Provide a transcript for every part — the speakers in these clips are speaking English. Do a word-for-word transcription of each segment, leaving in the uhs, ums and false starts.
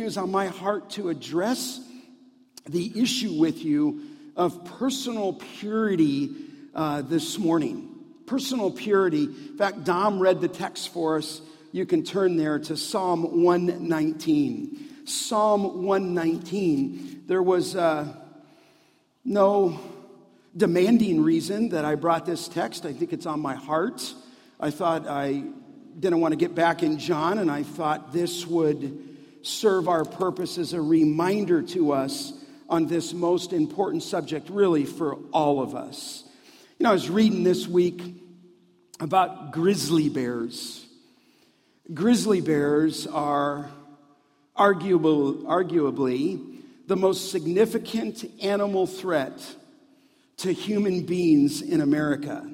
is on my heart to address the issue with you of personal purity uh, this morning. Personal purity. In fact, Dom read the text for us. You can turn there to Psalm one nineteen. Psalm one nineteen. There was uh, no demanding reason that I brought this text. I think it's on my heart. I thought I didn't want to get back in John, and I thought this would serve our purpose as a reminder to us on this most important subject, really, for all of us. You know, I was reading this week about grizzly bears. Grizzly bears are arguable, arguably the most significant animal threat to human beings in America.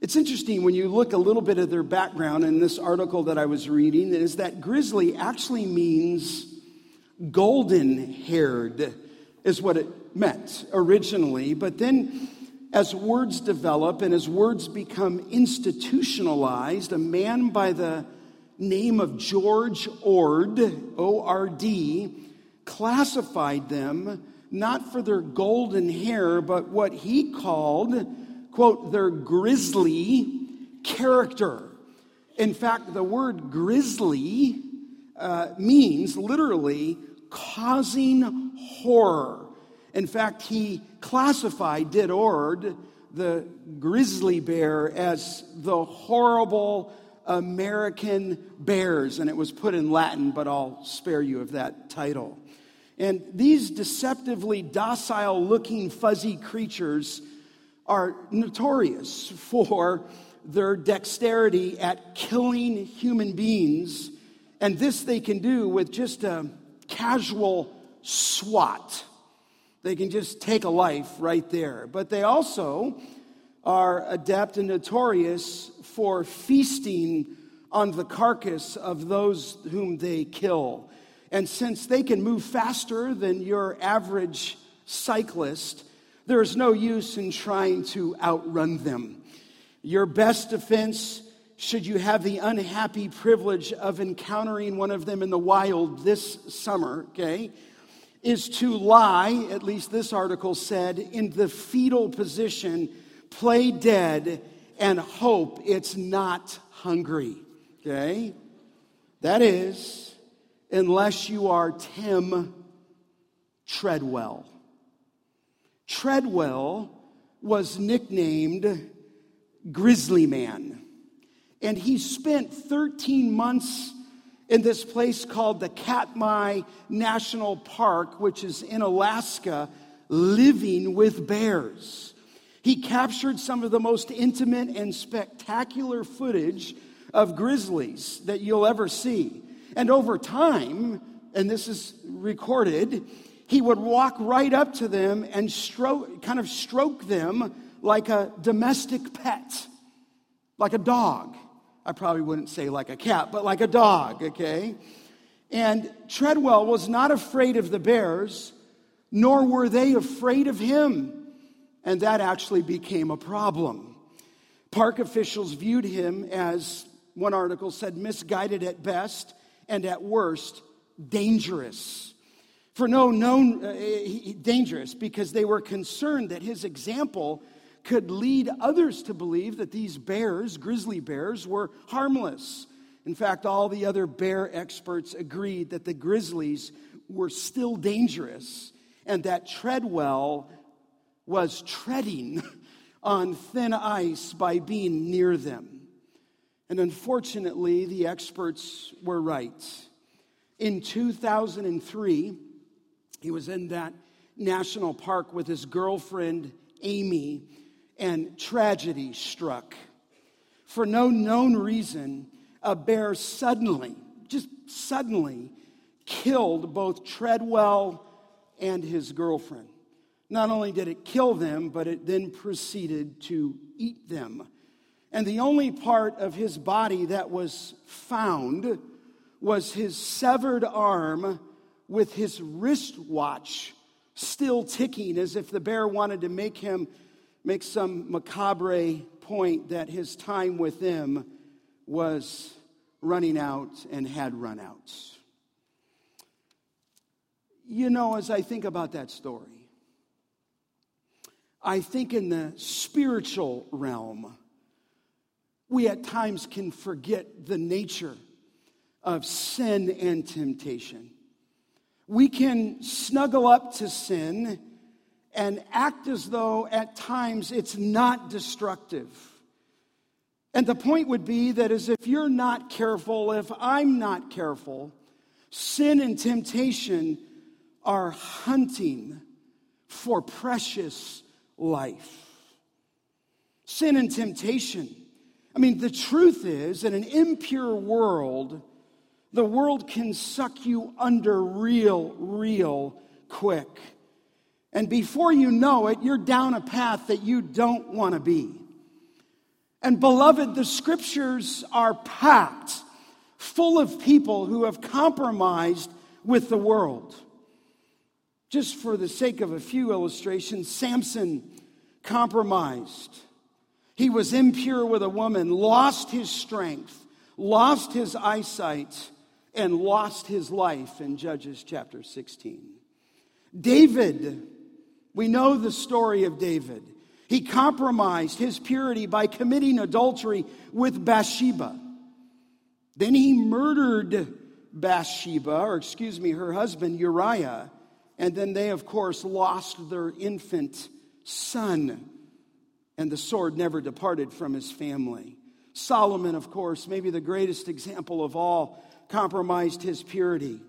It's interesting when you look a little bit at their background in this article that I was reading, is that grizzly actually means golden-haired is what it meant originally. But then as words develop and as words become institutionalized, a man by the name of George Ord, O R D, classified them not for their golden hair, but what he called, quote, their grisly character. In fact, the word grisly uh, means literally causing horror. In fact, he classified, did Ord, the grizzly bear as the horrible American bears. And it was put in Latin, but I'll spare you of that title. And these deceptively docile-looking fuzzy creatures are notorious for their dexterity at killing human beings. And this they can do with just a casual swat. They can just take a life right there. But they also are adept and notorious for feasting on the carcass of those whom they kill. And since they can move faster than your average cyclist, there is no use in trying to outrun them. Your best defense, should you have the unhappy privilege of encountering one of them in the wild this summer, okay, is to lie, at least this article said, in the fetal position, play dead, and hope it's not hungry, okay? That is, unless you are Tim Treadwell. Treadwell was nicknamed Grizzly Man. And he spent thirteen months in this place called the Katmai National Park, which is in Alaska, living with bears. He captured some of the most intimate and spectacular footage of grizzlies that you'll ever see. And over time, and this is recorded, he would walk right up to them and stroke, kind of stroke them like a domestic pet, like a dog. I probably wouldn't say like a cat, but like a dog, okay? And Treadwell was not afraid of the bears, nor were they afraid of him. And that actually became a problem. Park officials viewed him as, one article said, misguided at best and at worst, dangerous. For no known uh, dangerous, because they were concerned that his example could lead others to believe that these bears, grizzly bears, were harmless. In fact, all the other bear experts agreed that the grizzlies were still dangerous and that Treadwell was treading on thin ice by being near them. And unfortunately, the experts were right. In two thousand three, he was in that national park with his girlfriend, Amy, and tragedy struck. For no known reason, a bear suddenly, just suddenly, killed both Treadwell and his girlfriend. Not only did it kill them, but it then proceeded to eat them. And the only part of his body that was found was his severed arm, with his wristwatch still ticking, as if the bear wanted to make him make some macabre point that his time with them was running out and had run out. You know, as I think about that story, I think in the spiritual realm, we at times can forget the nature of sin and temptation. We can snuggle up to sin and act as though at times it's not destructive. And the point would be that as if you're not careful, if I'm not careful, sin and temptation are hunting for precious life. Sin and temptation. I mean, the truth is, in an impure world, the world can suck you under real, real quick. And before you know it, you're down a path that you don't want to be. And beloved, the scriptures are packed full of people who have compromised with the world. Just for the sake of a few illustrations, Samson compromised. He was impure with a woman, lost his strength, lost his eyesight, and lost his life in Judges chapter sixteen. David, we know the story of David. He compromised his purity by committing adultery with Bathsheba. Then he murdered Bathsheba, or excuse me, her husband Uriah, and then they, of course, lost their infant son, and the sword never departed from his family. Solomon, of course, maybe the greatest example of all, compromised his purity.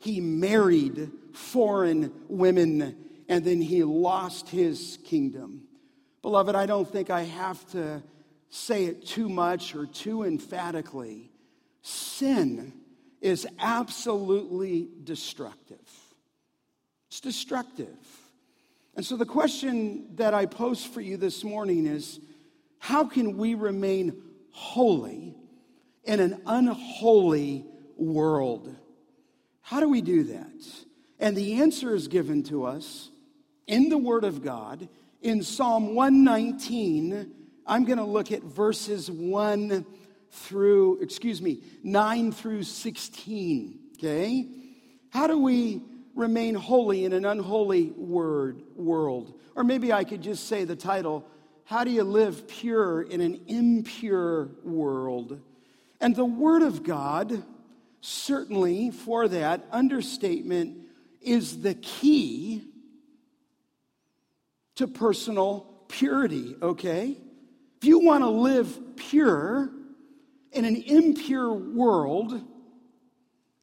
He married foreign women, and then he lost his kingdom. Beloved, I don't think I have to say it too much or too emphatically. Sin is absolutely destructive. It's destructive. And so the question that I pose for you this morning is, how can we remain holy in an unholy world? How do we do that? And the answer is given to us in the Word of God. In Psalm one nineteen, I'm going to look at verses one through, excuse me, nine through sixteen, okay? How do we remain holy in an unholy word world? Or maybe I could just say the title, How Do You Live Pure in an Impure World? And the Word of God, certainly for that understatement, is the key to personal purity, okay? If you want to live pure in an impure world,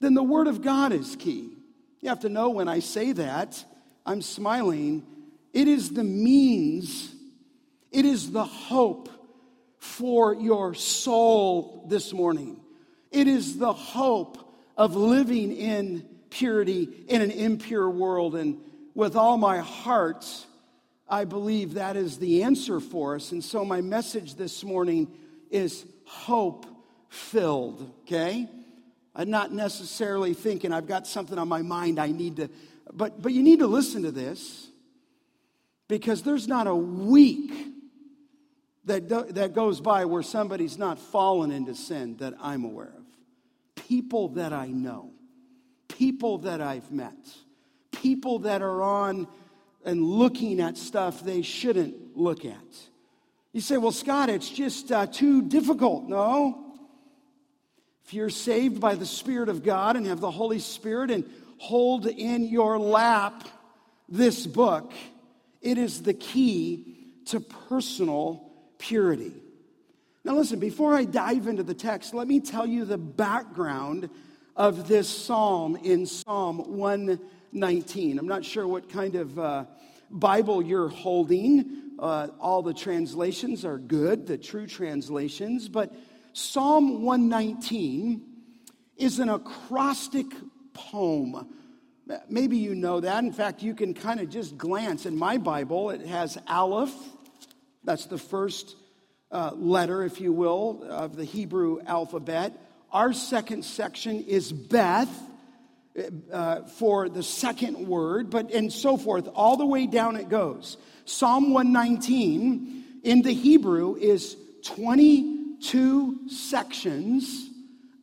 then the Word of God is key. You have to know when I say that, I'm smiling. It is the means, it is the hope for your soul this morning. It is the hope of living in purity in an impure world. And with all my heart, I believe that is the answer for us. And so my message this morning is hope-filled, okay? I'm not necessarily thinking I've got something on my mind I need to, but, but you need to listen to this, because there's not a week that, do, that goes by where somebody's not fallen into sin that I'm aware of. People that I know, people that I've met, people that are on and looking at stuff they shouldn't look at. You say, well, Scott, it's just uh, too difficult. No. If you're saved by the Spirit of God and have the Holy Spirit and hold in your lap this book, it is the key to personal purity. Now listen, before I dive into the text, let me tell you the background of this psalm in Psalm one nineteen. I'm not sure what kind of uh, Bible you're holding. Uh, all the translations are good, the true translations. But Psalm one nineteen is an acrostic poem. Maybe you know that. In fact, you can kind of just glance. In my Bible, it has Aleph. That's the first uh, letter, if you will, of the Hebrew alphabet. Our second section is Beth. Uh, for the second word, but and so forth, all the way down it goes. Psalm one nineteen in the Hebrew is twenty-two sections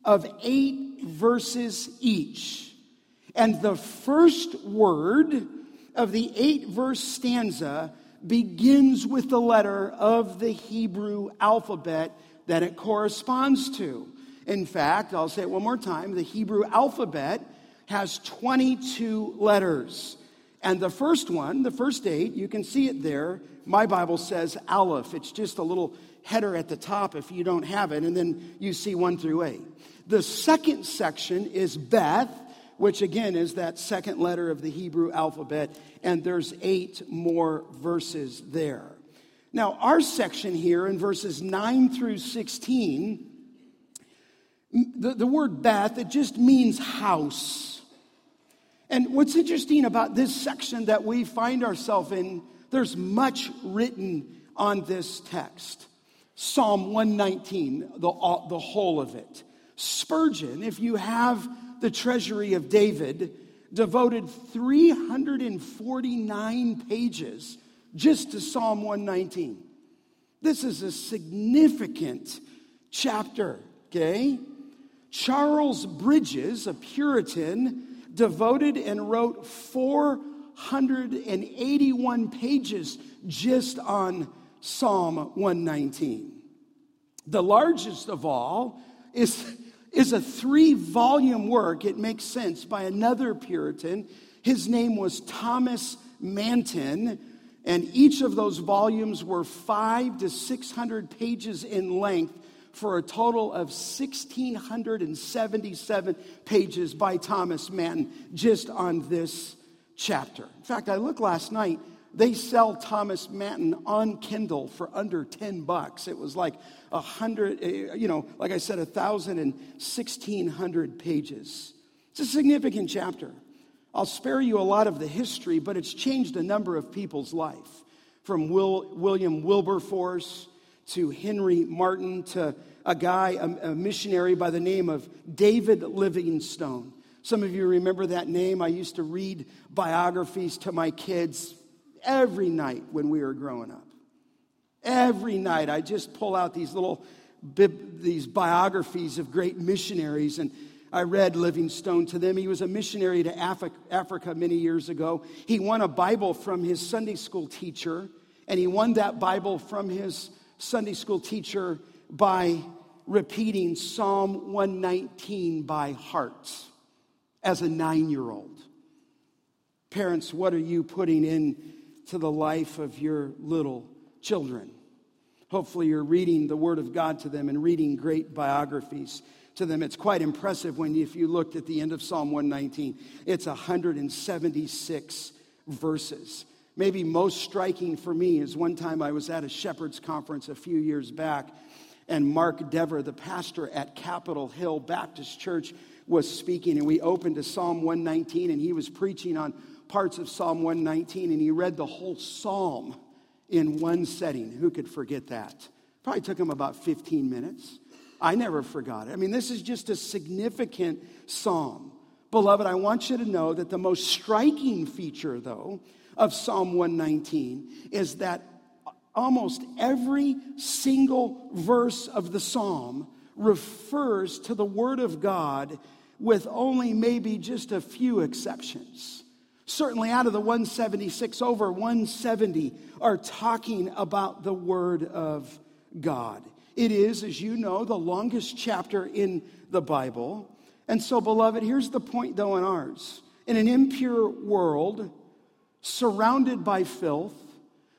of eight verses each. And the first word of the eight-verse stanza begins with the letter of the Hebrew alphabet that it corresponds to. In fact, I'll say it one more time, the Hebrew alphabet has twenty-two letters. And the first one, the first eight, you can see it there. My Bible says Aleph. It's just a little header at the top if you don't have it, and then you see one through eight. The second section is Beth, which again is that second letter of the Hebrew alphabet, and there's eight more verses there. Now, our section here in verses nine through sixteen, the, the word Beth, it just means house. And what's interesting about this section that we find ourselves in, there's much written on this text. Psalm one nineteen, the, the whole of it. Spurgeon, if you have the Treasury of David, devoted three hundred forty-nine pages just to Psalm one nineteen. This is a significant chapter, okay? Charles Bridges, a Puritan, devoted and wrote four hundred eighty-one pages just on Psalm one nineteen. The largest of all is, is a three-volume work, it makes sense, by another Puritan. His name was Thomas Manton, and each of those volumes were five to six hundred pages in length for a total of one thousand six hundred seventy-seven pages by Thomas Manton just on this chapter. In fact, I looked last night. They sell Thomas Manton on Kindle for under ten bucks. It was like a hundred, you know, like I said, a thousand and sixteen hundred pages. It's a significant chapter. I'll spare you a lot of the history, but it's changed a number of people's life, from Will, William Wilberforce to Henry Martin to a guy, a, a missionary by the name of David Livingstone. Some of you remember that name. I used to read biographies to my kids every night when we were growing up. Every night I just pull out these little, these biographies of great missionaries, and I read Livingstone to them. He was a missionary to Africa many years ago. He won a Bible from his Sunday school teacher, and he won that Bible from his Sunday school teacher by repeating Psalm one nineteen by heart as a nine-year-old. Parents, what are you putting in to the life of your little children? Hopefully you're reading the Word of God to them and reading great biographies to them. It's quite impressive when you, if you looked at the end of Psalm one nineteen, it's one hundred seventy-six verses. Maybe most striking for me is one time I was at a shepherd's conference a few years back, and Mark Dever, the pastor at Capitol Hill Baptist Church, was speaking, and we opened to Psalm one nineteen, and he was preaching on parts of Psalm one nineteen, and he read the whole psalm in one setting. Who could forget that? Probably took him about fifteen minutes. I never forgot it. I mean, this is just a significant psalm. Beloved, I want you to know that the most striking feature, though, of Psalm one nineteen is that almost every single verse of the psalm refers to the Word of God, with only maybe just a few exceptions. Certainly out of the one seventy-six, over one seventy are talking about the Word of God. It is, as you know, the longest chapter in the Bible. And so, beloved, here's the point, though, in ours. In an impure world, surrounded by filth,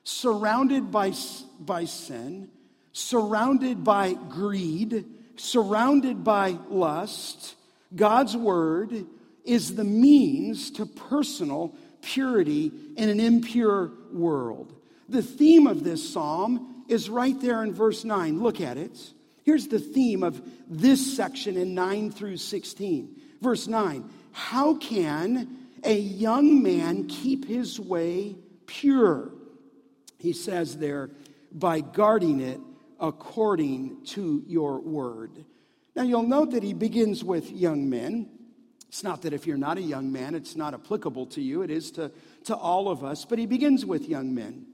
surrounded by, by sin, surrounded by greed, surrounded by lust, God's Word is the means to personal purity in an impure world. The theme of this psalm is right there in verse nine. Look at it. Here's the theme of this section in nine through sixteen. Verse nine, how can a young man keep his way pure? He says there, by guarding it according to your word. Now, you'll note that he begins with young men. It's not that if you're not a young man, it's not applicable to you. It is to, to all of us. But he begins with young men.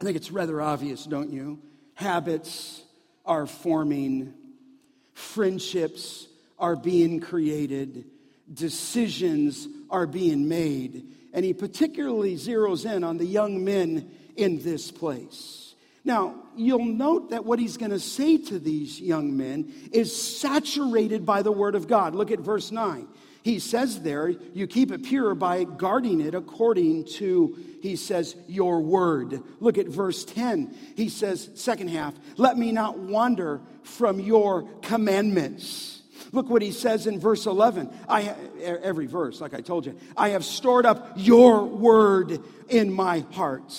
I think it's rather obvious, don't you? Habits are forming. Friendships are being created. decisions are being made. And he particularly zeroes in on the young men in this place. Now, you'll note that what he's going to say to these young men is saturated by the word of God. Look at verse nine. He says there, you keep it pure by guarding it according to, he says, your word. Look at verse ten. He says, second half, let me not wander from your commandments. Look what he says in verse eleven. I every verse, like I told you, I have stored up your word in my heart.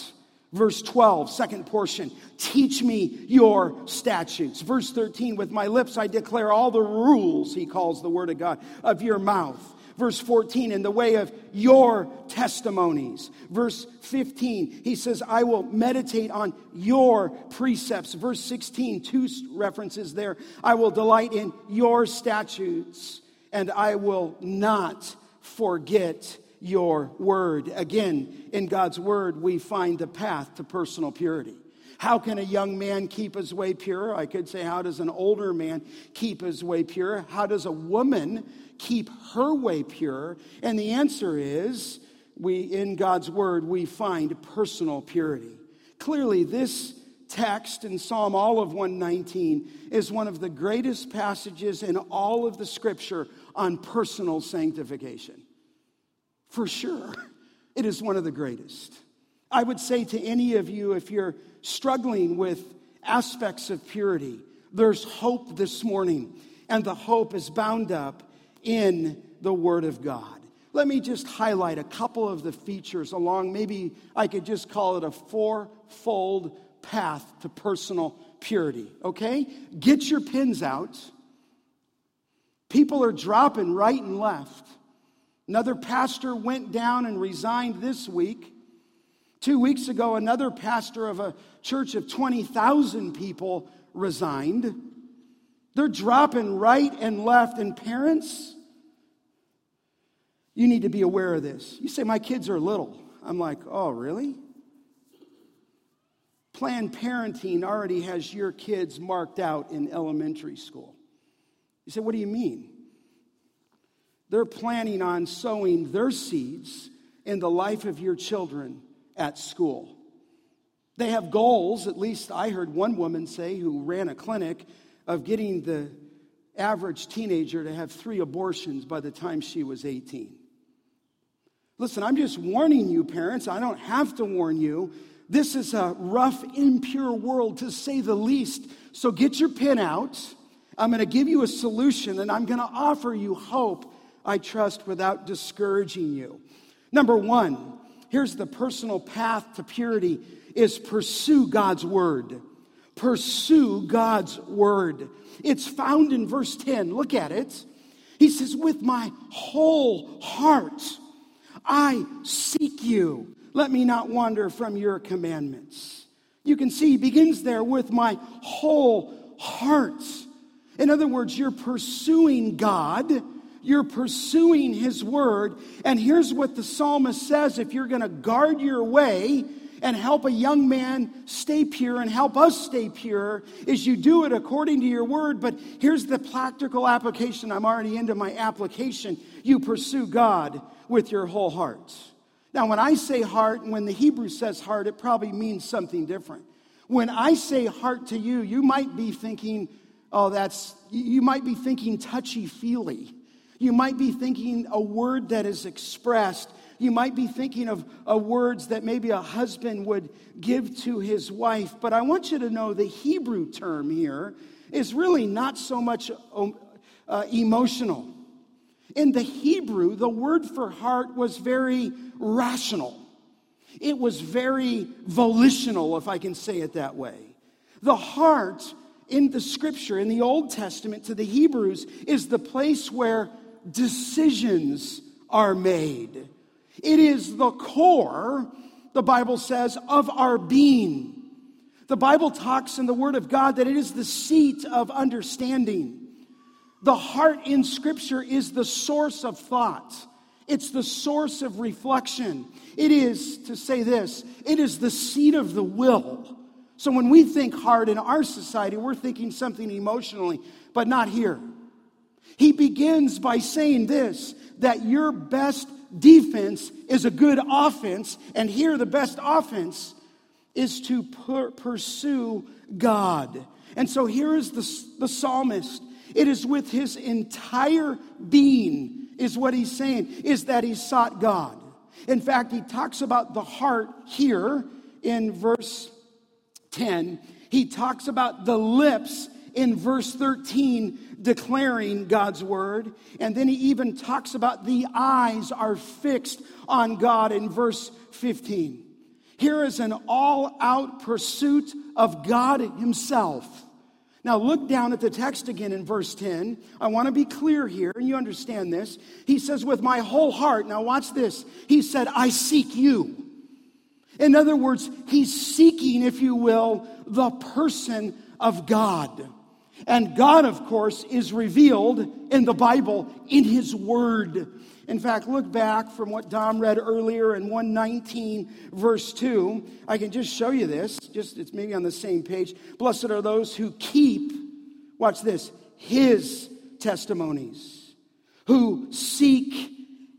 Verse twelve, second portion, teach me your statutes. Verse thirteen, with my lips I declare all the rules, he calls the word of God, of your mouth. Verse fourteen, in the way of your testimonies. Verse fifteen, he says, I will meditate on your precepts. Verse sixteen, two references there, I will delight in your statutes, and I will not forget your word. Again, in God's word, we find the path to personal purity. How can a young man keep his way pure? I could say, how does an older man keep his way pure? How does a woman keep her way pure? And the answer is, we in God's word, we find personal purity. Clearly, this text in Psalm all of one nineteen is one of the greatest passages in all of the scripture on personal sanctification. For sure, it is one of the greatest. I would say to any of you, if you're struggling with aspects of purity, there's hope this morning, and the hope is bound up in the Word of God. Let me just highlight a couple of the features along, maybe I could just call it a fourfold path to personal purity, okay? Get your pins out. People are dropping right and left. Another pastor went down and resigned this week. Two weeks ago, another pastor of a church of twenty thousand people resigned. They're dropping right and left. And parents, you need to be aware of this. You say, my kids are little. I'm like, oh, really? Planned Parenting already has your kids marked out in elementary school. You say, what do you mean? They're planning on sowing their seeds in the life of your children at school. They have goals, at least I heard one woman say who ran a clinic, of getting the average teenager to have three abortions by the time she was eighteen. Listen, I'm just warning you, parents. I don't have to warn you. This is a rough, impure world, to say the least. So get your pen out. I'm going to give you a solution, and I'm going to offer you hope, I trust, without discouraging you. Number one, here's the personal path to purity, is pursue God's word. Pursue God's word. It's found in verse ten. Look at it. He says, with my whole heart, I seek you. Let me not wander from your commandments. You can see he begins there with my whole heart. In other words, you're pursuing God. You're pursuing his word. And here's what the psalmist says. If you're going to guard your way and help a young man stay pure and help us stay pure, is you do it according to your word. But here's the practical application. I'm already into my application. You pursue God with your whole heart. Now, when I say heart, and when the Hebrew says heart, it probably means something different. When I say heart to you, you might be thinking, oh, that's, you might be thinking touchy-feely. You might be thinking a word that is expressed. You might be thinking of a words that maybe a husband would give to his wife. But I want you to know the Hebrew term here is really not so much uh, emotional. In the Hebrew, the word for heart was very rational. It was very volitional, if I can say it that way. The heart in the scripture, in the Old Testament, to the Hebrews, is the place where decisions are made. It is the core, the Bible says, of our being. The Bible talks in the Word of God that it is the seat of understanding. The heart in scripture is the source of thought. It's the source of reflection. It is, to say this, it is the seat of the will. So when we think hard in our society, we're thinking something emotionally, but not here. He begins by saying this, that your best defense is a good offense. And here the best offense is to per- pursue God. And so here is the, the psalmist. It is with his entire being is what he's saying, is that he sought God. In fact, he talks about the heart here in verse ten. He talks about the lips in verse thirteen, declaring God's word. And then he even talks about the eyes are fixed on God in verse fifteen. Here is an all-out pursuit of God himself. Now look down at the text again in verse ten. I want to be clear here, and you understand this. He says, with my whole heart. Now watch this. He said, I seek you. In other words, he's seeking, if you will, the person of God. And God, of course, is revealed in the Bible, in his word. In fact, look back from what Dom read earlier in one nineteen, verse two. I can just show you this. Just it's maybe on the same page. Blessed are those who keep, watch this, his testimonies, who seek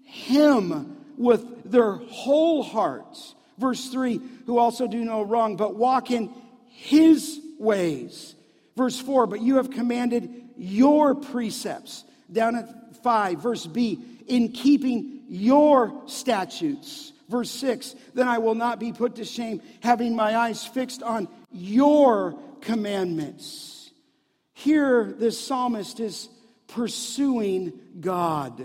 him with their whole hearts. Verse three, who also do no wrong, but walk in his ways. Verse four, but you have commanded your precepts. Down at five, verse B, in keeping your statutes. Verse six, then I will not be put to shame, having my eyes fixed on your commandments. Here, this psalmist is pursuing God.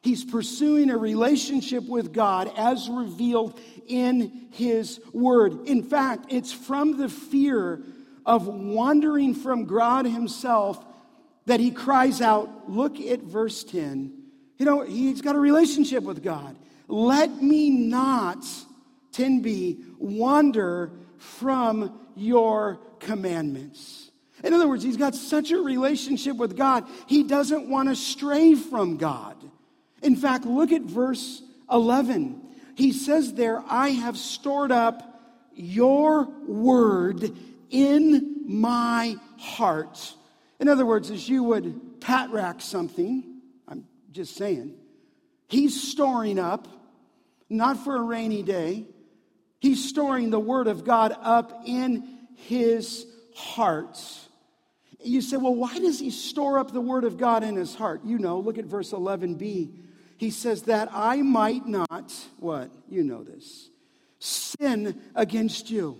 He's pursuing a relationship with God as revealed in his word. In fact, it's from the fear of wandering from God himself that he cries out, look at verse ten. You know, he's got a relationship with God. Let me not, ten b, wander from your commandments. In other words, he's got such a relationship with God, he doesn't want to stray from God. In fact, look at verse eleven. He says there, I have stored up your word in my heart. In other words, as you would pat rack something, I'm just saying, he's storing up, not for a rainy day, he's storing the word of God up in his heart. You say, well, why does he store up the word of God in his heart? You know, look at verse eleven b. He says that I might not, what? You know this. Sin against you.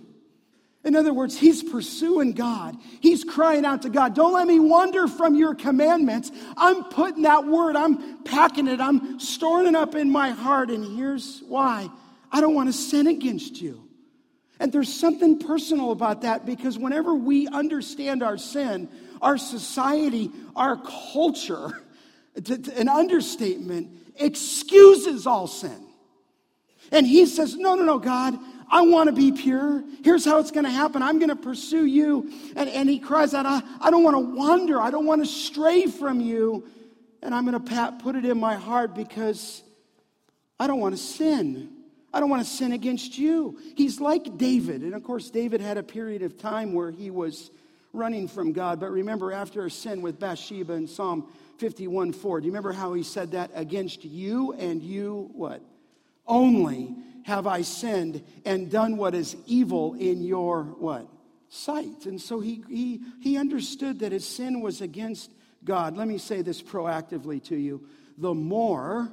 In other words, he's pursuing God. He's crying out to God, don't let me wander from your commandments. I'm putting that word, I'm packing it, I'm storing it up in my heart. And here's why. I don't want to sin against you. And there's something personal about that, because whenever we understand our sin, our society, our culture, To, to, an understatement, excuses all sin. And he says, no, no, no, God, I want to be pure. Here's how it's going to happen. I'm going to pursue you. And, and he cries out, I, I don't want to wander. I don't want to stray from you. And I'm going to put it in my heart because I don't want to sin. I don't want to sin against you. He's like David. And of course, David had a period of time where he was running from God. But remember, after a sin with Bathsheba in Psalm fifty-one four. Do you remember how he said that? Against you and you, what? Only have I sinned and done what is evil in your, what? Sight. And so he he he understood that his sin was against God. Let me say this proactively to you. The more,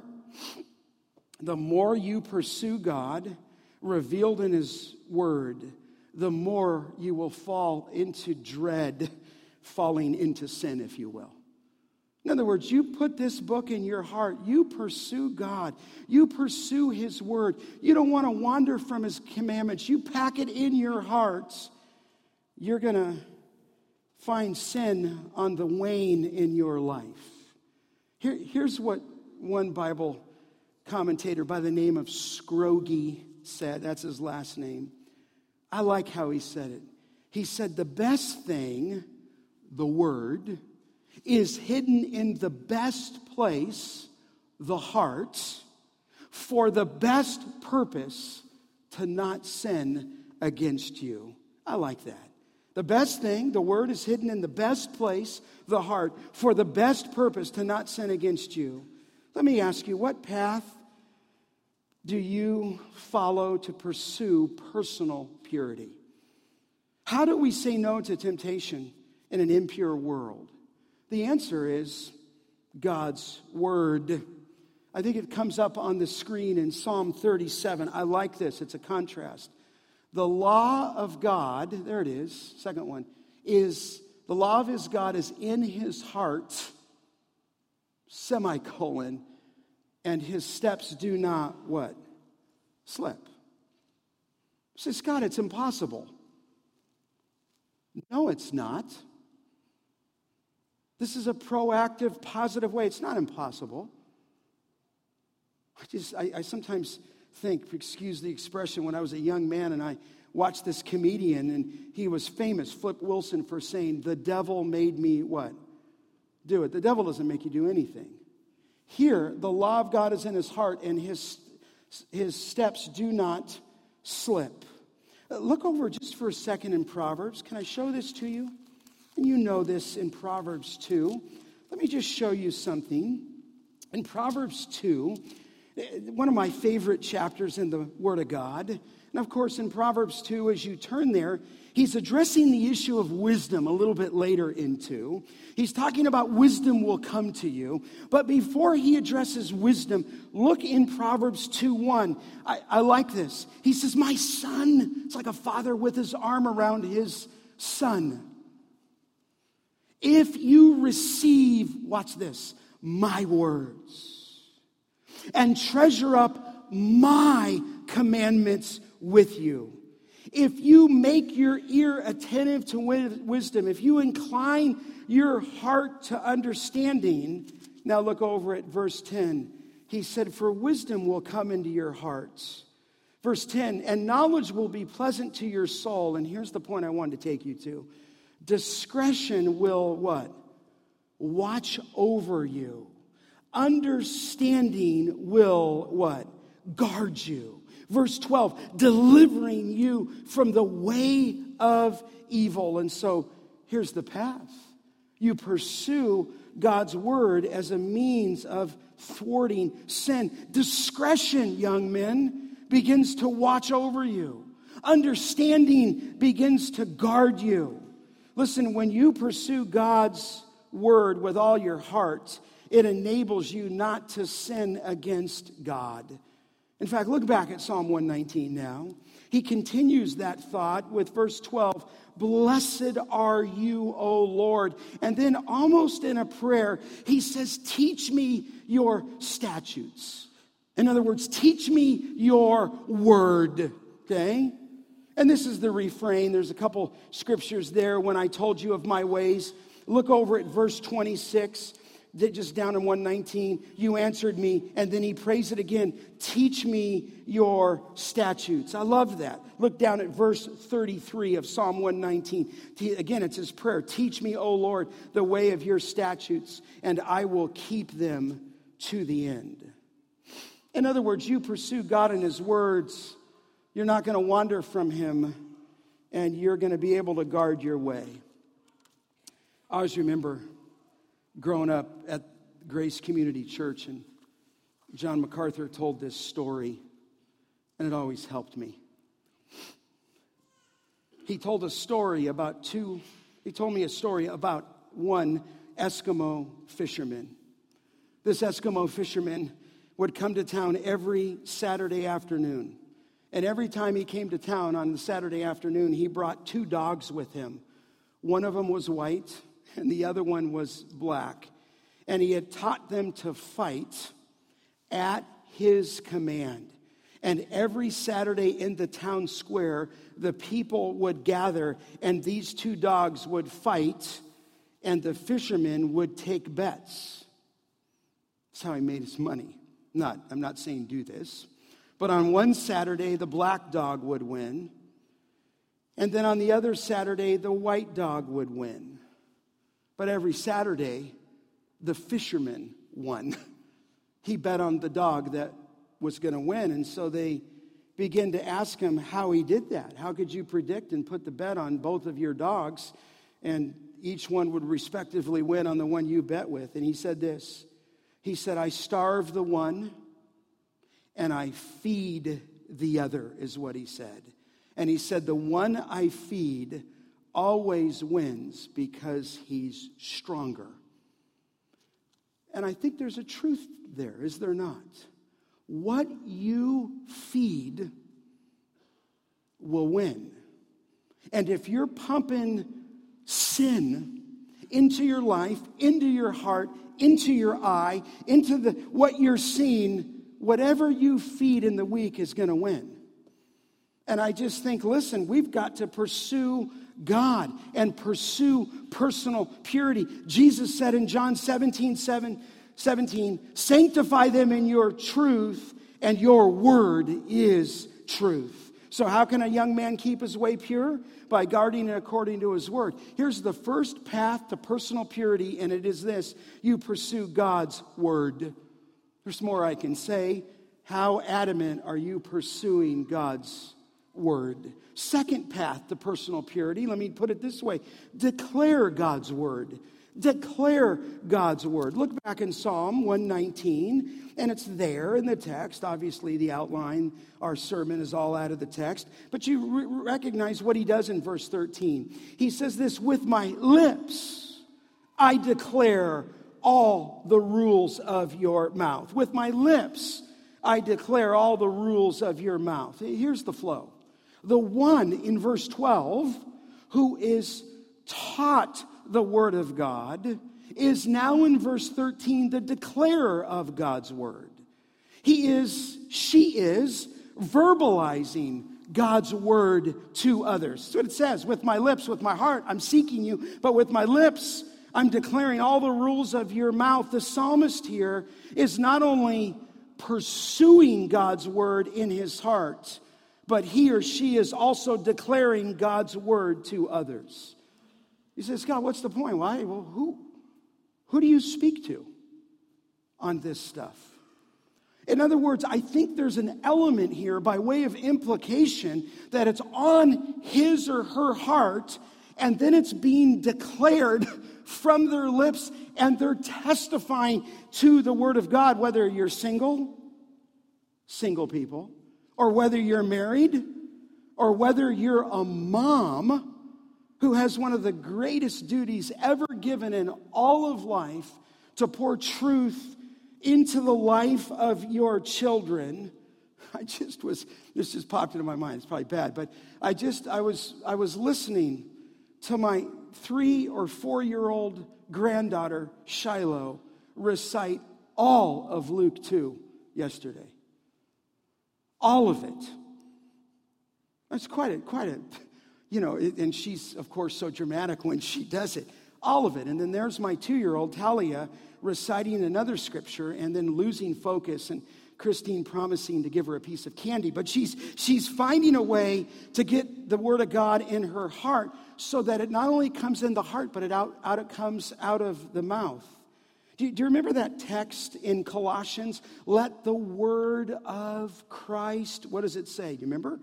the more you pursue God, revealed in his word, the more you will fall into dread, falling into sin, if you will. In other words, you put this book in your heart. You pursue God. You pursue his word. You don't want to wander from his commandments. You pack it in your hearts. You're going to find sin on the wane in your life. Here, here's what one Bible commentator by the name of Scroggie said. That's his last name. I like how he said it. He said, the best thing, the word, is hidden in the best place, the heart, for the best purpose, to not sin against you. I like that. The best thing, the word is hidden in the best place, the heart, for the best purpose, to not sin against you. Let me ask you, what path do you follow to pursue personal purity? How do we say no to temptation in an impure world? The answer is God's word. I think it comes up on the screen in Psalm thirty-seven. I like this. It's a contrast. The law of God, there it is, second one, is the law of his God is in his heart, semicolon, and his steps do not, what? Slip. Says, Scott, it's impossible. No, it's not. This is a proactive, positive way. It's not impossible. I just, I, I sometimes think, excuse the expression, when I was a young man and I watched this comedian and he was famous, Flip Wilson, for saying, the devil made me what? Do it. The devil doesn't make you do anything. Here, the law of God is in his heart and his, his steps do not slip. Look over just for a second in Proverbs. Can I show this to you? And you know this in Proverbs two. Let me just show you something. In Proverbs two, one of my favorite chapters in the Word of God. And of course, in Proverbs two, as you turn there, he's addressing the issue of wisdom a little bit later into. He's talking about wisdom will come to you. But before he addresses wisdom, look in Proverbs two one. I, I like this. He says, my son, it's like a father with his arm around his son. If you receive, watch this, my words, and treasure up my commandments with you. If you make your ear attentive to wisdom, if you incline your heart to understanding, now look over at verse ten. He said, for wisdom will come into your hearts. Verse ten, and knowledge will be pleasant to your soul. And here's the point I wanted to take you to. Discretion will what? Watch over you. Understanding will what? Guard you. Verse twelve, delivering you from the way of evil. And so here's the path. You pursue God's word as a means of thwarting sin. Discretion, young men, begins to watch over you. Understanding begins to guard you. Listen, when you pursue God's word with all your heart, it enables you not to sin against God. In fact, look back at Psalm one nineteen now. He continues that thought with verse twelve. Blessed are you, O Lord. And then almost in a prayer, he says, teach me your statutes. In other words, teach me your word. Okay? And this is the refrain. There's a couple scriptures there. When I told you of my ways. Look over at verse twenty-six. Just down in one nineteen, you answered me, and then he prays it again. Teach me your statutes. I love that. Look down at verse thirty-three of Psalm one nineteen. Again, it's his prayer. Teach me, O Lord, the way of your statutes, and I will keep them to the end. In other words, you pursue God in his words. You're not going to wander from him, and you're going to be able to guard your way. I always remember growing up at Grace Community Church, and John MacArthur told this story, and it always helped me. He told a story about two, he told me a story about one Eskimo fisherman. This Eskimo fisherman would come to town every Saturday afternoon, and every time he came to town on the Saturday afternoon, he brought two dogs with him. One of them was white, and the other one was black. And he had taught them to fight at his command. And every Saturday in the town square, the people would gather, and these two dogs would fight, and the fishermen would take bets. That's how he made his money. Not, I'm not saying do this. But on one Saturday, the black dog would win. And then on the other Saturday, the white dog would win. But every Saturday, the fisherman won. He bet on the dog that was going to win, and so they begin to ask him how he did that. How could you predict and put the bet on both of your dogs, and each one would respectively win on the one you bet with? And he said this. He said, I starve the one and I feed the other, is what he said. And he said, the one I feed always wins because he's stronger. And I think there's a truth there, is there not? What you feed will win. And if you're pumping sin into your life, into your heart, into your eye, into the what you're seeing, whatever you feed in the week is going to win. And I just think, listen, we've got to pursue God and pursue personal purity. Jesus said in John seventeen, seven, seventeen, sanctify them in your truth, and your word is truth. So how can a young man keep his way pure? By guarding it according to his word. Here's the first path to personal purity, and it is this. You pursue God's word. There's more I can say. How adamant are you pursuing God's word? Second path to personal purity, let me put it this way. Declare God's word. Declare God's word. Look back in Psalm one nineteen, and it's there in the text. Obviously, the outline, our sermon is all out of the text. But you re- recognize what he does in verse thirteen. He says this, with my lips I declare all the rules of your mouth. With my lips I declare all the rules of your mouth. Here's the flow. The one in verse twelve who is taught the word of God is now in verse thirteen the declarer of God's word. He is, she is verbalizing God's word to others. That's what it says. With my lips, with my heart, I'm seeking you, but with my lips, I'm declaring all the rules of your mouth. The psalmist here is not only pursuing God's word in his heart, but he or she is also declaring God's word to others. He says, God, what's the point? Why? Well, who, who do you speak to on this stuff? In other words, I think there's an element here by way of implication that it's on his or her heart, and then it's being declared from their lips, and they're testifying to the word of God, whether you're single, single people, or whether you're married, or whether you're a mom who has one of the greatest duties ever given in all of life, to pour truth into the life of your children. I just was, this just popped into my mind, it's probably bad, but I just, I was, I was listening to my three or four-year-old granddaughter, Shiloh, recite all of Luke two yesterday. All of it. That's quite a, quite a, you know, and she's, of course, so dramatic when she does it. All of it. And then there's my two-year-old, Talia, reciting another scripture and then losing focus, and Christine promising to give her a piece of candy. But she's she's finding a way to get the word of God in her heart so that it not only comes in the heart, but it out, out it comes out of the mouth. Do you, do you remember that text in Colossians? Let the word of Christ, what does it say? Do you remember?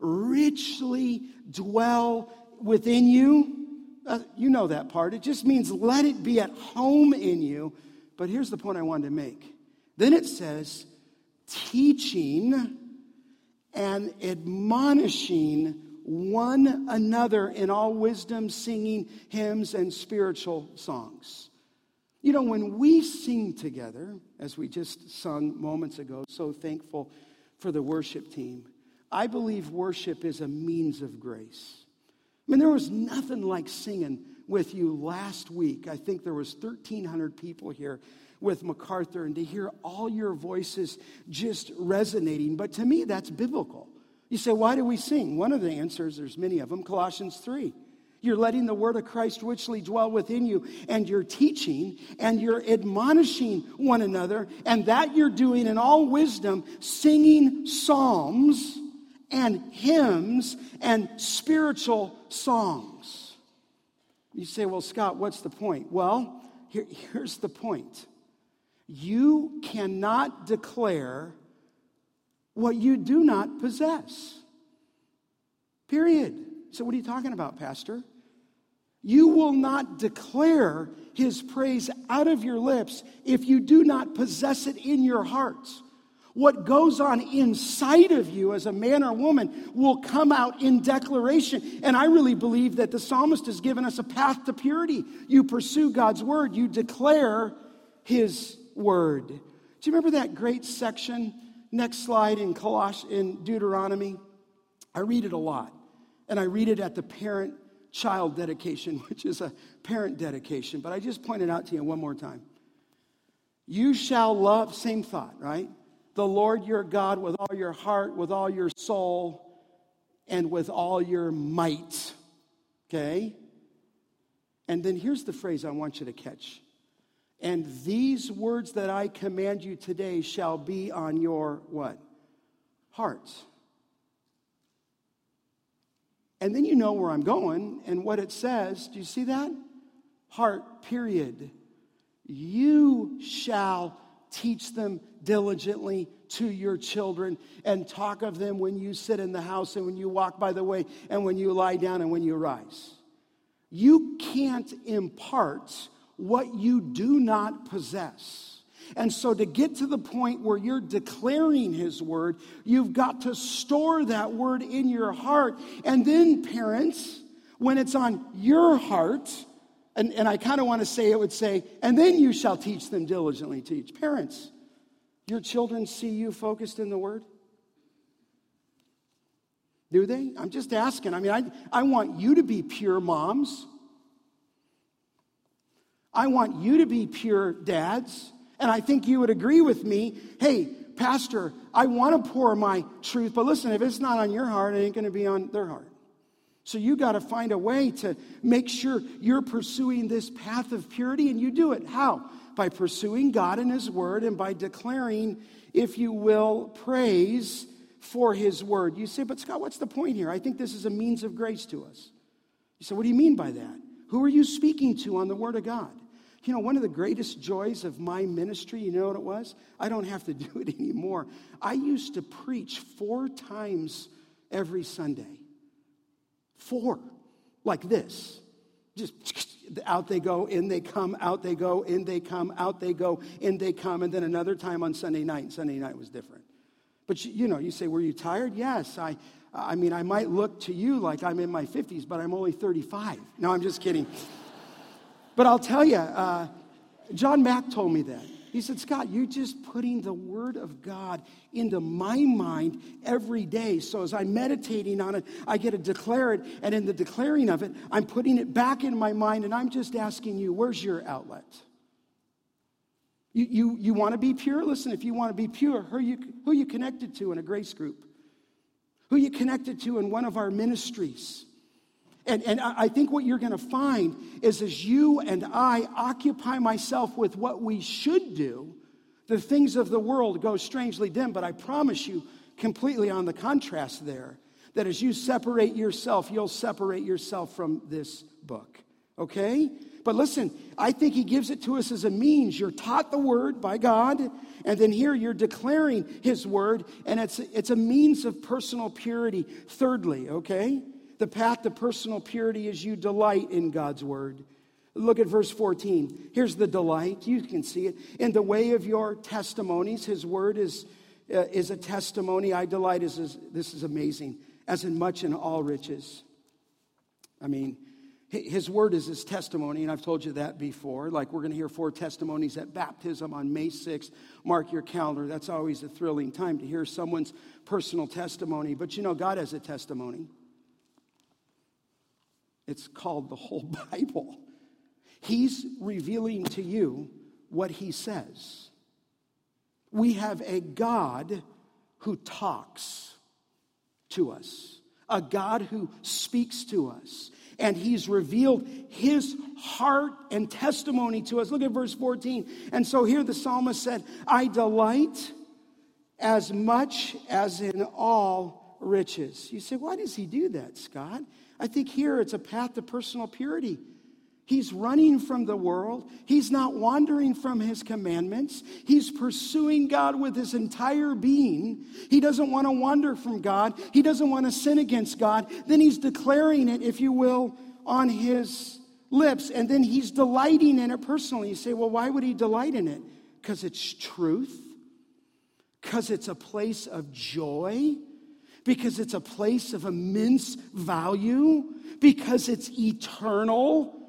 Richly dwell within you. Uh, you know that part. It just means let it be at home in you. But here's the point I wanted to make. Then it says, teaching and admonishing one another in all wisdom, singing hymns and spiritual songs. You know, when we sing together, as we just sung moments ago, so thankful for the worship team, I believe worship is a means of grace. I mean, there was nothing like singing with you last week. I think there was thirteen hundred people here with MacArthur, and to hear all your voices just resonating. But to me, that's biblical. You say, why do we sing? One of the answers, there's many of them, Colossians three. You're letting the word of Christ richly dwell within you, and you're teaching, and you're admonishing one another, and that you're doing in all wisdom, singing psalms and hymns and spiritual songs. You say, well, Scott, what's the point? Well, here, here's the point. You cannot declare what you do not possess. Period. So what are you talking about, Pastor? You will not declare his praise out of your lips if you do not possess it in your hearts. What goes on inside of you as a man or woman will come out in declaration. And I really believe that the psalmist has given us a path to purity. You pursue God's word. You declare his word. Do you remember that great section? Next slide in Colossians, in Deuteronomy. I read it a lot. And I read it at the parent-child dedication, which is a parent dedication. But I just pointed out to you one more time. You shall love, same thought, right? The Lord your God with all your heart, with all your soul, and with all your might. Okay? And then here's the phrase I want you to catch. And these words that I command you today shall be on your what? Hearts. And then you know where I'm going and what it says. Do you see that? Heart, period. You shall teach them diligently to your children and talk of them when you sit in the house and when you walk by the way and when you lie down and when you rise. You can't impart what you do not possess. And so to get to the point where you're declaring his word, you've got to store that word in your heart. And then parents, when it's on your heart, and, and I kind of want to say it would say, and then you shall teach them diligently to teach. Parents, your children see you focused in the word? Do they? I'm just asking. I mean, I, I want you to be pure moms. I want you to be pure dads. And I think you would agree with me. Hey, Pastor, I want to pour my truth. But listen, if it's not on your heart, it ain't going to be on their heart. So you got to find a way to make sure you're pursuing this path of purity. And you do it. How? By pursuing God and his word and by declaring, if you will, praise for his word. You say, but Scott, what's the point here? I think this is a means of grace to us. You say, what do you mean by that? Who are you speaking to on the word of God? You know, one of the greatest joys of my ministry, you know what it was? I don't have to do it anymore. I used to preach four times every Sunday. Four. Like this. Just out they go, in they come, out they go, in they come, out they go, in they come. And then another time on Sunday night. And Sunday night was different. But, you, you know, you say, were you tired? Yes. I I mean, I might look to you like I'm in my fifties, but I'm only thirty-five. No, I'm just kidding. But I'll tell you, uh, John Mack told me that. He said, Scott, you're just putting the word of God into my mind every day. So as I'm meditating on it, I get to declare it. And in the declaring of it, I'm putting it back in my mind. And I'm just asking you, where's your outlet? You you, you want to be pure? Listen, if you want to be pure, who are you, who are you connected to in a grace group? Who are you connected to in one of our ministries? And, and I think what you're going to find is as you and I occupy myself with what we should do, the things of the world go strangely dim. But I promise you, completely on the contrast there, that as you separate yourself, you'll separate yourself from this book. Okay? But listen, I think he gives it to us as a means. You're taught the word by God, and then here you're declaring his word, and it's, it's a means of personal purity. Thirdly, okay? The path to personal purity is you delight in God's word. Look at verse fourteen. Here's the delight. You can see it. In the way of your testimonies, his word is, uh, is a testimony. I delight, is, is this is amazing, as in much in all riches. I mean, his word is his testimony, and I've told you that before. Like we're going to hear four testimonies at baptism on May sixth. Mark your calendar. That's always a thrilling time to hear someone's personal testimony. But you know, God has a testimony. It's called the whole Bible. He's revealing to you what he says. We have a God who talks to us, a God who speaks to us, and he's revealed his heart and testimony to us. Look at verse fourteen. And so here the psalmist said, I delight as much as in all riches. You say, why does he do that, Scott? I think here it's a path to personal purity. He's running from the world. He's not wandering from his commandments. He's pursuing God with his entire being. He doesn't want to wander from God. He doesn't want to sin against God. Then he's declaring it, if you will, on his lips. And then he's delighting in it personally. You say, well, why would he delight in it? Because it's truth. Because it's a place of joy. Because it's a place of immense value. Because it's eternal.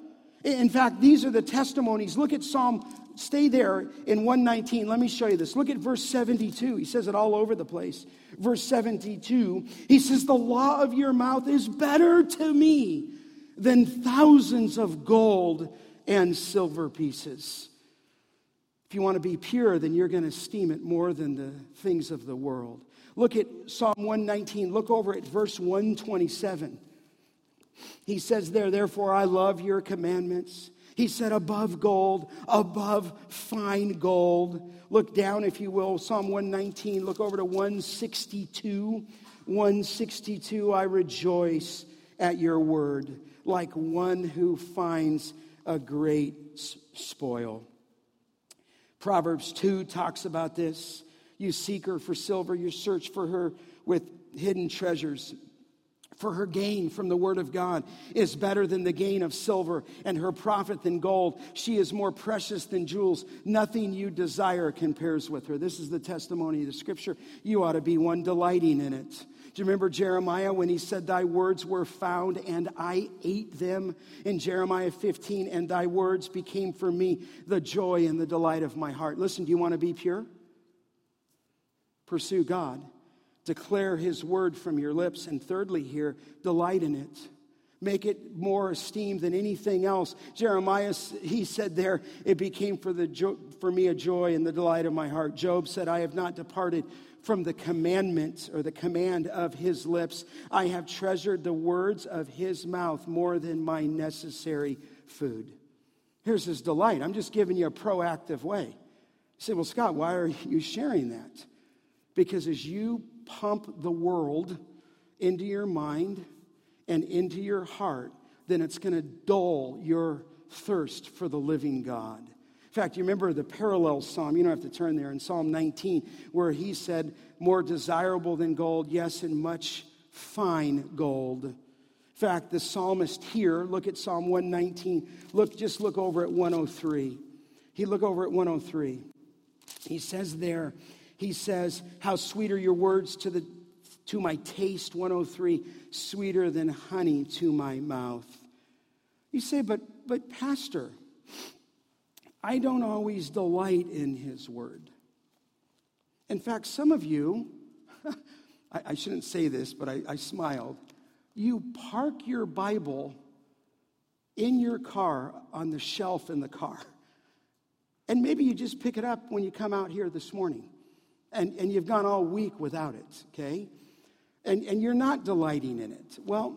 In fact, these are the testimonies. Look at Psalm, stay there in one nineteen. Let me show you this. Look at verse seventy-two. He says it all over the place. Verse seventy-two, he says, the law of your mouth is better to me than thousands of gold and silver pieces. If you want to be pure, then you're going to esteem it more than the things of the world. Look at Psalm one nineteen. Look over at verse one twenty-seven. He says there, therefore I love your commandments. He said above gold, above fine gold. Look down, if you will, Psalm one nineteen. Look over to one sixty-two. one sixty-two, I rejoice at your word like one who finds a great spoil. Proverbs two talks about this. You seek her for silver, you search for her with hidden treasures. For her gain from the word of God is better than the gain of silver, and her profit than gold. She is more precious than jewels. Nothing you desire compares with her. This is the testimony of the scripture. You ought to be one delighting in it. Do you remember Jeremiah when he said, thy words were found and I ate them? In Jeremiah fifteen, and thy words became for me the joy and the delight of my heart. Listen, do you want to be pure? Pursue God. Declare his word from your lips. And thirdly here, delight in it. Make it more esteemed than anything else. Jeremiah, he said there, it became for the jo- for me a joy and the delight of my heart. Job said, I have not departed from the commandment or the command of his lips. I have treasured the words of his mouth more than my necessary food. Here's his delight. I'm just giving you a proactive way. You say, well, Scott, why are you sharing that? Because as you pump the world into your mind and into your heart, then it's going to dull your thirst for the living God. In fact, you remember the parallel psalm, you don't have to turn there, in Psalm nineteen, where he said, more desirable than gold, yes, and much fine gold. In fact, the psalmist here, look at Psalm one nineteen, look, just look over at one oh three. He look over at one oh three. He says there, he says, how sweet are your words to the to my taste, one oh three, sweeter than honey to my mouth. You say, but but Pastor, I don't always delight in his word. In fact, some of you, I, I shouldn't say this, but I, I smiled. You park your Bible in your car on the shelf in the car. And maybe you just pick it up when you come out here this morning. And, and you've gone all week without it, okay? And, and you're not delighting in it. Well,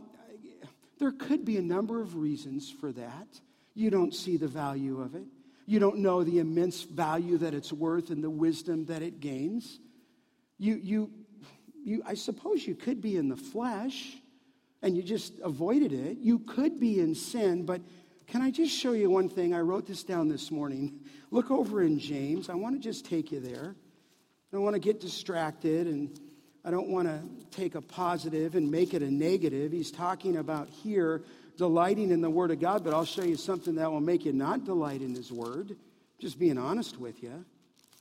there could be a number of reasons for that. You don't see the value of it. You don't know the immense value that it's worth and the wisdom that it gains. You, you, you. I suppose you could be in the flesh and you just avoided it. You could be in sin, but can I just show you one thing? I wrote this down this morning. Look over in James. I want to just take you there. I don't want to get distracted, and I don't want to take a positive and make it a negative. He's talking about here delighting in the Word of God, but I'll show you something that will make you not delight in His Word. Just being honest with you,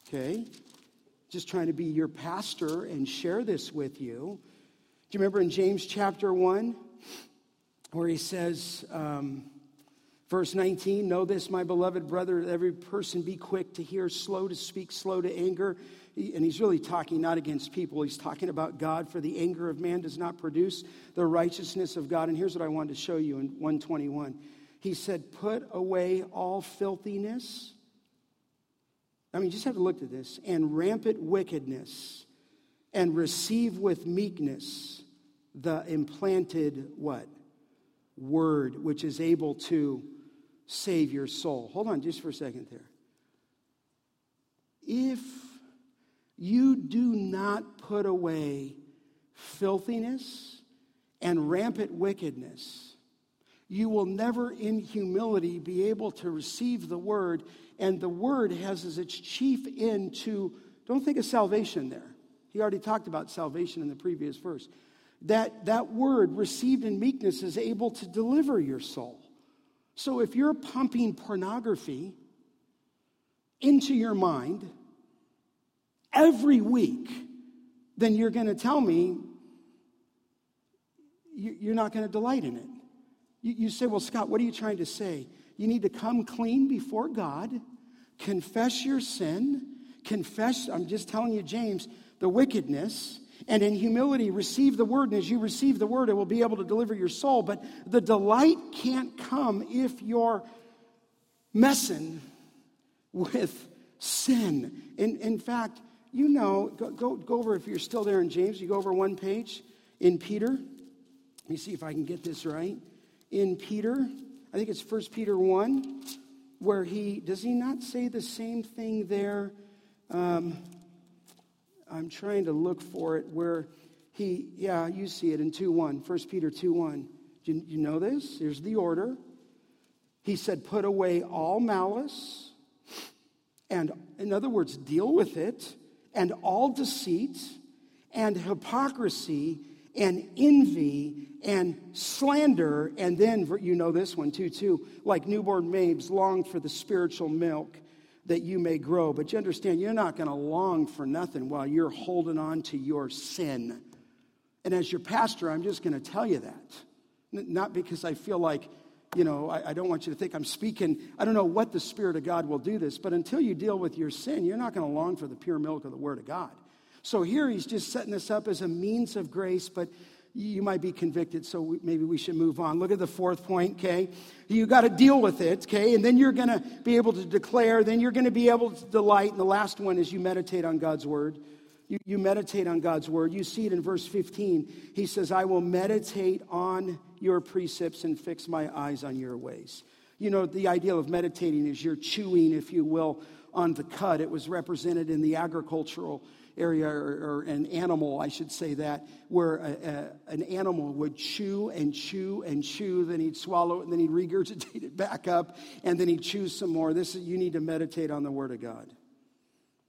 okay? Just trying to be your pastor and share this with you. Do you remember in James chapter one where he says, um, verse nineteen, know this, my beloved brother, every person be quick to hear, slow to speak, slow to anger. And he's really talking not against people. He's talking about God. For the anger of man does not produce the righteousness of God. And here's what I wanted to show you in one twenty-one. He said, put away all filthiness. I mean, just have a look at this. And rampant wickedness. And receive with meekness the implanted what? Word, which is able to save your soul. Hold on just for a second there. If you do not put away filthiness and rampant wickedness, you will never in humility be able to receive the word. And the word has as its chief end to, don't think of salvation there. He already talked about salvation in the previous verse. That, that word received in meekness is able to deliver your soul. So if you're pumping pornography into your mind every week, then you're going to tell me you're not going to delight in it. You say, well, Scott, what are you trying to say? You need to come clean before God, confess your sin, confess, I'm just telling you, James, the wickedness, and in humility receive the word, and as you receive the word, it will be able to deliver your soul. But the delight can't come if you're messing with sin. In, in fact, you know, go, go, go over, if you're still there in James, you go over one page in Peter. Let me see if I can get this right. In Peter, I think it's First Peter one, where he, does he not say the same thing there? Um, I'm trying to look for it, where he, yeah, you see it in two one, First Peter two one. Do you, you know this? Here's the order. He said, put away all malice, and in other words, deal with it, and all deceit, and hypocrisy, and envy, and slander, and then, you know this one too, too, like newborn babes long for the spiritual milk that you may grow. But you understand, you're not going to long for nothing while you're holding on to your sin. And as your pastor, I'm just going to tell you that. Not because I feel like, you know, I, I don't want you to think I'm speaking. I don't know what the Spirit of God will do this, but until you deal with your sin, you're not going to long for the pure milk of the Word of God. So here he's just setting this up as a means of grace, but you might be convicted, so we, maybe we should move on. Look at the fourth point, okay? You got to deal with it, okay? And then you're going to be able to declare, then you're going to be able to delight. And the last one is you meditate on God's word. You, you meditate on God's word. You see it in verse fifteen. He says, I will meditate on your precepts and fix my eyes on your ways. You know, the idea of meditating is you're chewing, if you will, on the cud. It was represented in the agricultural area, or, or an animal, I should say that, where a, a, an animal would chew and chew and chew, then he'd swallow it, and then he'd regurgitate it back up, and then he'd chew some more. This is, you need to meditate on the Word of God.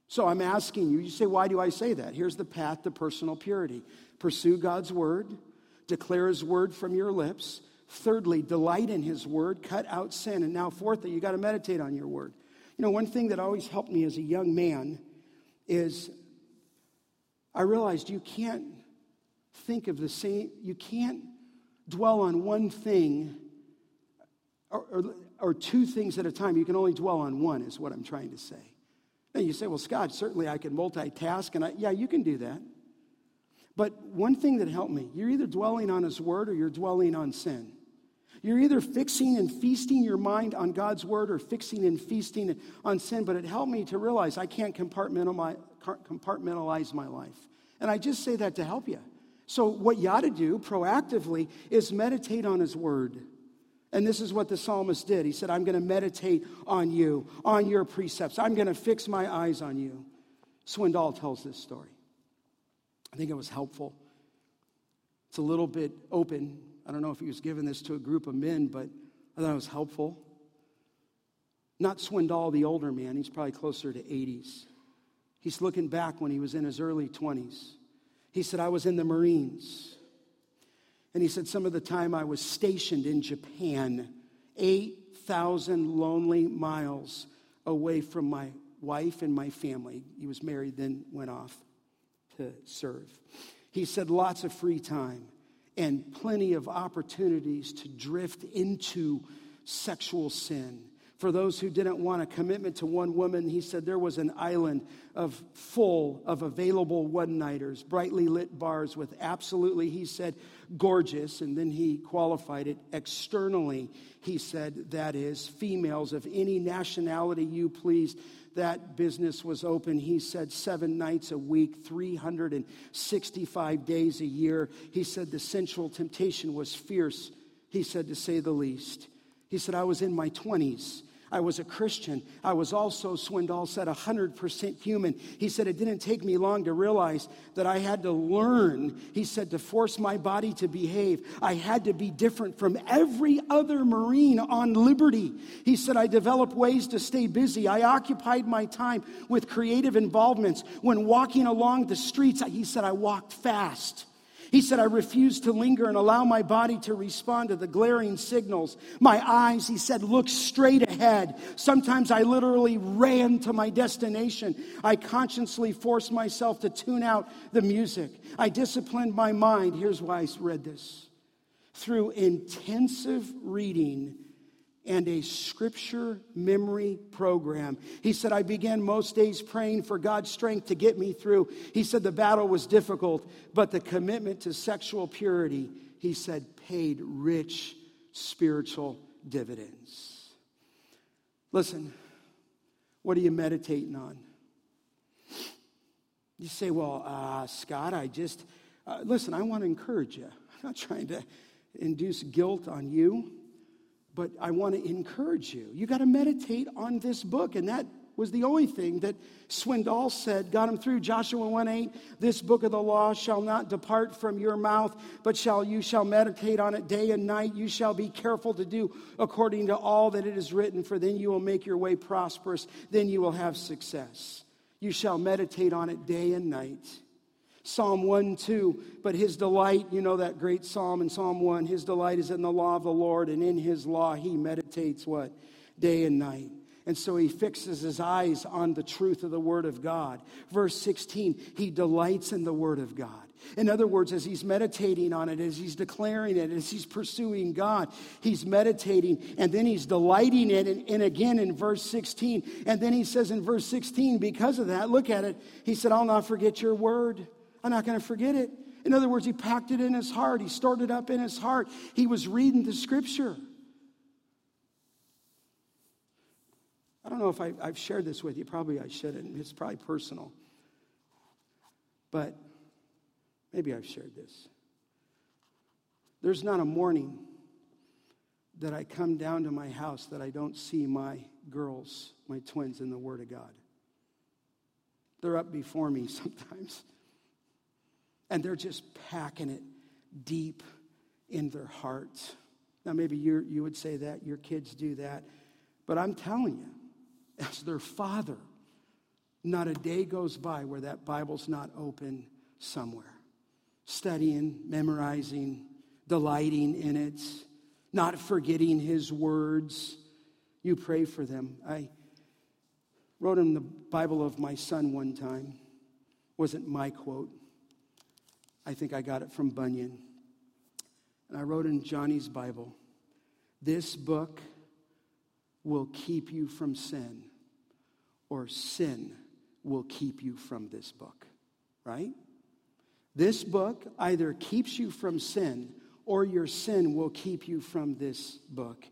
So I'm asking you, you say, why do I say that? Here's the path to personal purity. Pursue God's Word. Declare His Word from your lips. Thirdly, delight in His Word. Cut out sin. And now, fourthly, you got to meditate on your Word. You know, one thing that always helped me as a young man is I realized you can't think of the same, you can't dwell on one thing or, or, or two things at a time. You can only dwell on one is what I'm trying to say. And you say, well, Scott, certainly I can multitask. And I, yeah, you can do that. But one thing that helped me, you're either dwelling on His Word or you're dwelling on sin. You're either fixing and feasting your mind on God's Word or fixing and feasting on sin. But it helped me to realize I can't compartmentalize compartmentalize my life. And I just say that to help you. So what you ought to do proactively is meditate on His Word. And this is what the psalmist did. He said, I'm going to meditate on you, on your precepts. I'm going to fix my eyes on you. Swindoll tells this story. I think it was helpful. It's a little bit open. I don't know if he was giving this to a group of men, but I thought it was helpful. Not Swindoll, the older man. He's probably closer to eighties. He's looking back when he was in his early twenties. He said, I was in the Marines. And he said, some of the time I was stationed in Japan, eight thousand lonely miles away from my wife and my family. He was married, then went off to serve. He said, lots of free time and plenty of opportunities to drift into sexual sin. For those who didn't want a commitment to one woman, he said there was an island of full of available one-nighters, brightly lit bars with absolutely, he said, gorgeous, and then he qualified it externally. He said, that is, females of any nationality you please. That business was open, he said, seven nights a week, three hundred sixty-five days a year. He said the sensual temptation was fierce, he said, to say the least. He said, I was in my twenties. I was a Christian. I was also, Swindoll said, one hundred percent human. He said, it didn't take me long to realize that I had to learn, he said, to force my body to behave. I had to be different from every other Marine on liberty. He said, I developed ways to stay busy. I occupied my time with creative involvements. When walking along the streets, he said, I walked fast. He said, I refused to linger and allow my body to respond to the glaring signals. My eyes, he said, looked straight ahead. Sometimes I literally ran to my destination. I consciously forced myself to tune out the music. I disciplined my mind. Here's why I read this. Through intensive reading and a scripture memory program. He said, I began most days praying for God's strength to get me through. He said, the battle was difficult, but the commitment to sexual purity, he said, paid rich spiritual dividends. Listen, what are you meditating on? You say, well, uh, Scott, I just, uh, listen, I want to encourage you. I'm not trying to induce guilt on you. But I want to encourage you. You got to meditate on this book. And that was the only thing that Swindoll said got him through. Joshua one eight, this book of the law shall not depart from your mouth, but shall you shall meditate on it day and night. You shall be careful to do according to all that it is written, for then you will make your way prosperous. Then you will have success. You shall meditate on it day and night. Psalm one two, but his delight, you know that great psalm in Psalm one, his delight is in the law of the Lord, and in his law he meditates what? Day and night. And so he fixes his eyes on the truth of the word of God. Verse sixteen, he delights in the word of God. In other words, as he's meditating on it, as he's declaring it, as he's pursuing God, he's meditating, and then he's delighting in it. And, and again in verse sixteen, and then he says in verse sixteen, because of that, look at it, he said, I'll not forget your word. I'm not going to forget it. In other words, he packed it in his heart. He stored it up in his heart. He was reading the scripture. I don't know if I, I've shared this with you. Probably I shouldn't. It's probably personal. But maybe I've shared this. There's not a morning that I come down to my house that I don't see my girls, my twins, in the Word of God. They're up before me sometimes. And they're just packing it deep in their hearts. Now, maybe you you would say that. Your kids do that. But I'm telling you, as their father, not a day goes by where that Bible's not open somewhere. Studying, memorizing, delighting in it, not forgetting his words. You pray for them. I wrote him the Bible of my son one time. Wasn't my quote. I think I got it from Bunyan. And I wrote in Johnny's Bible, this book will keep you from sin, or sin will keep you from this book, right? This book either keeps you from sin, or your sin will keep you from this book.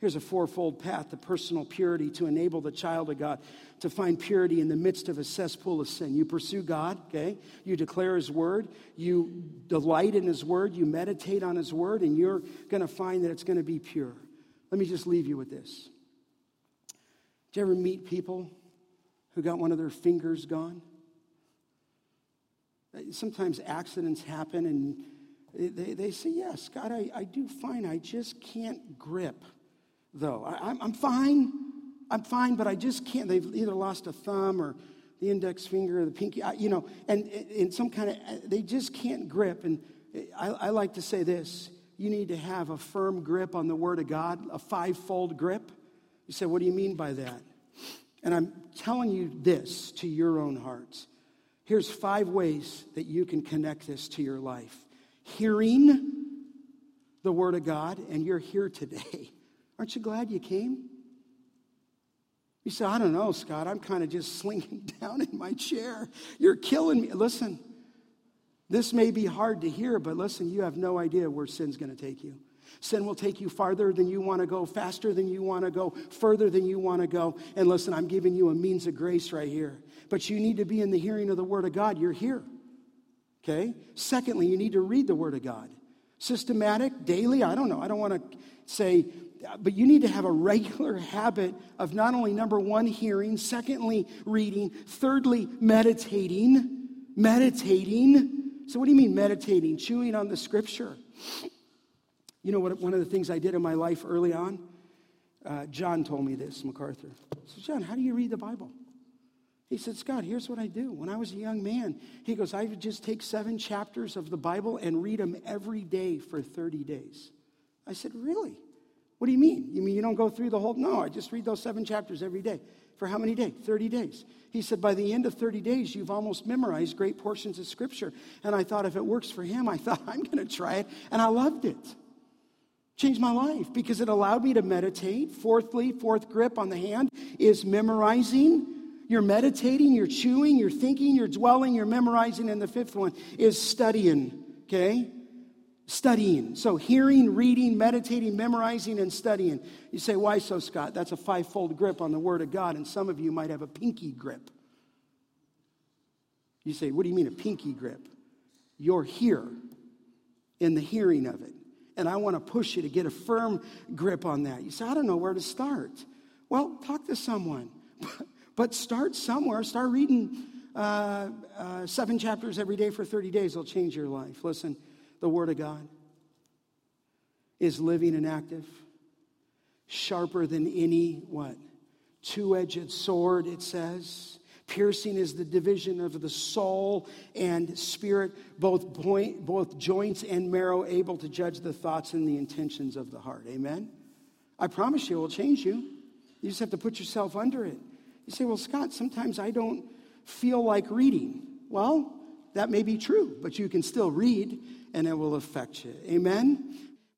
Here's a fourfold path to personal purity to enable the child of God to find purity in the midst of a cesspool of sin. You pursue God, okay? You declare his word. You delight in his word. You meditate on his word, and you're going to find that it's going to be pure. Let me just leave you with this. Did you ever meet people who got one of their fingers gone? Sometimes accidents happen, and they, they say, yes, God, I, I do fine. I just can't grip. Though I, I'm fine, I'm fine, but I just can't. They've either lost a thumb or the index finger or the pinky, you know, and in some kind of, they just can't grip. And I, I like to say this: you need to have a firm grip on the Word of God, a fivefold grip. You say, what do you mean by that? And I'm telling you this to your own hearts. Here's five ways that you can connect this to your life: hearing the Word of God, and you're here today. Aren't you glad you came? You say, I don't know, Scott. I'm kind of just slinking down in my chair. You're killing me. Listen, this may be hard to hear, but listen, you have no idea where sin's going to take you. Sin will take you farther than you want to go, faster than you want to go, further than you want to go. And listen, I'm giving you a means of grace right here. But you need to be in the hearing of the Word of God. You're here, okay? Secondly, you need to read the Word of God. systematic, daily, I don't know. I don't want to say, but you need to have a regular habit of not only, number one, hearing, secondly, reading, thirdly, meditating, meditating. So what do you mean meditating? Chewing on the scripture. You know what? One of the things I did in my life early on, uh, John told me this, MacArthur. I said, John, how do you read the Bible? He said, Scott, here's what I do. When I was a young man, he goes, I would just take seven chapters of the Bible and read them every day for thirty days. I said, really? What do you mean? You mean you don't go through the whole? No, I just read those seven chapters every day. For how many days? thirty days. He said, by the end of thirty days, you've almost memorized great portions of Scripture. And I thought, if it works for him, I thought, I'm going to try it. And I loved it. Changed my life because it allowed me to meditate. Fourthly, fourth grip on the hand is memorizing. You're meditating, you're chewing, you're thinking, you're dwelling, you're memorizing. And the fifth one is studying, okay? Studying. So hearing, reading, meditating, memorizing, and studying. You say, why so, Scott? That's a five-fold grip on the Word of God, and some of you might have a pinky grip. You say, what do you mean a pinky grip? You're here in the hearing of it, and I want to push you to get a firm grip on that. You say, I don't know where to start. Well, talk to someone, but start somewhere. Start reading uh, uh, seven chapters every day for thirty days. It'll change your life. Listen. The Word of God is living and active, sharper than any, what? Two-edged sword, it says. Piercing is the division of the soul and spirit, both point, both joints and marrow, able to judge the thoughts and the intentions of the heart. Amen? I promise you it will change you. You just have to put yourself under it. You say, well, Scott, sometimes I don't feel like reading. Well, that may be true, but you can still read, and it will affect you. Amen?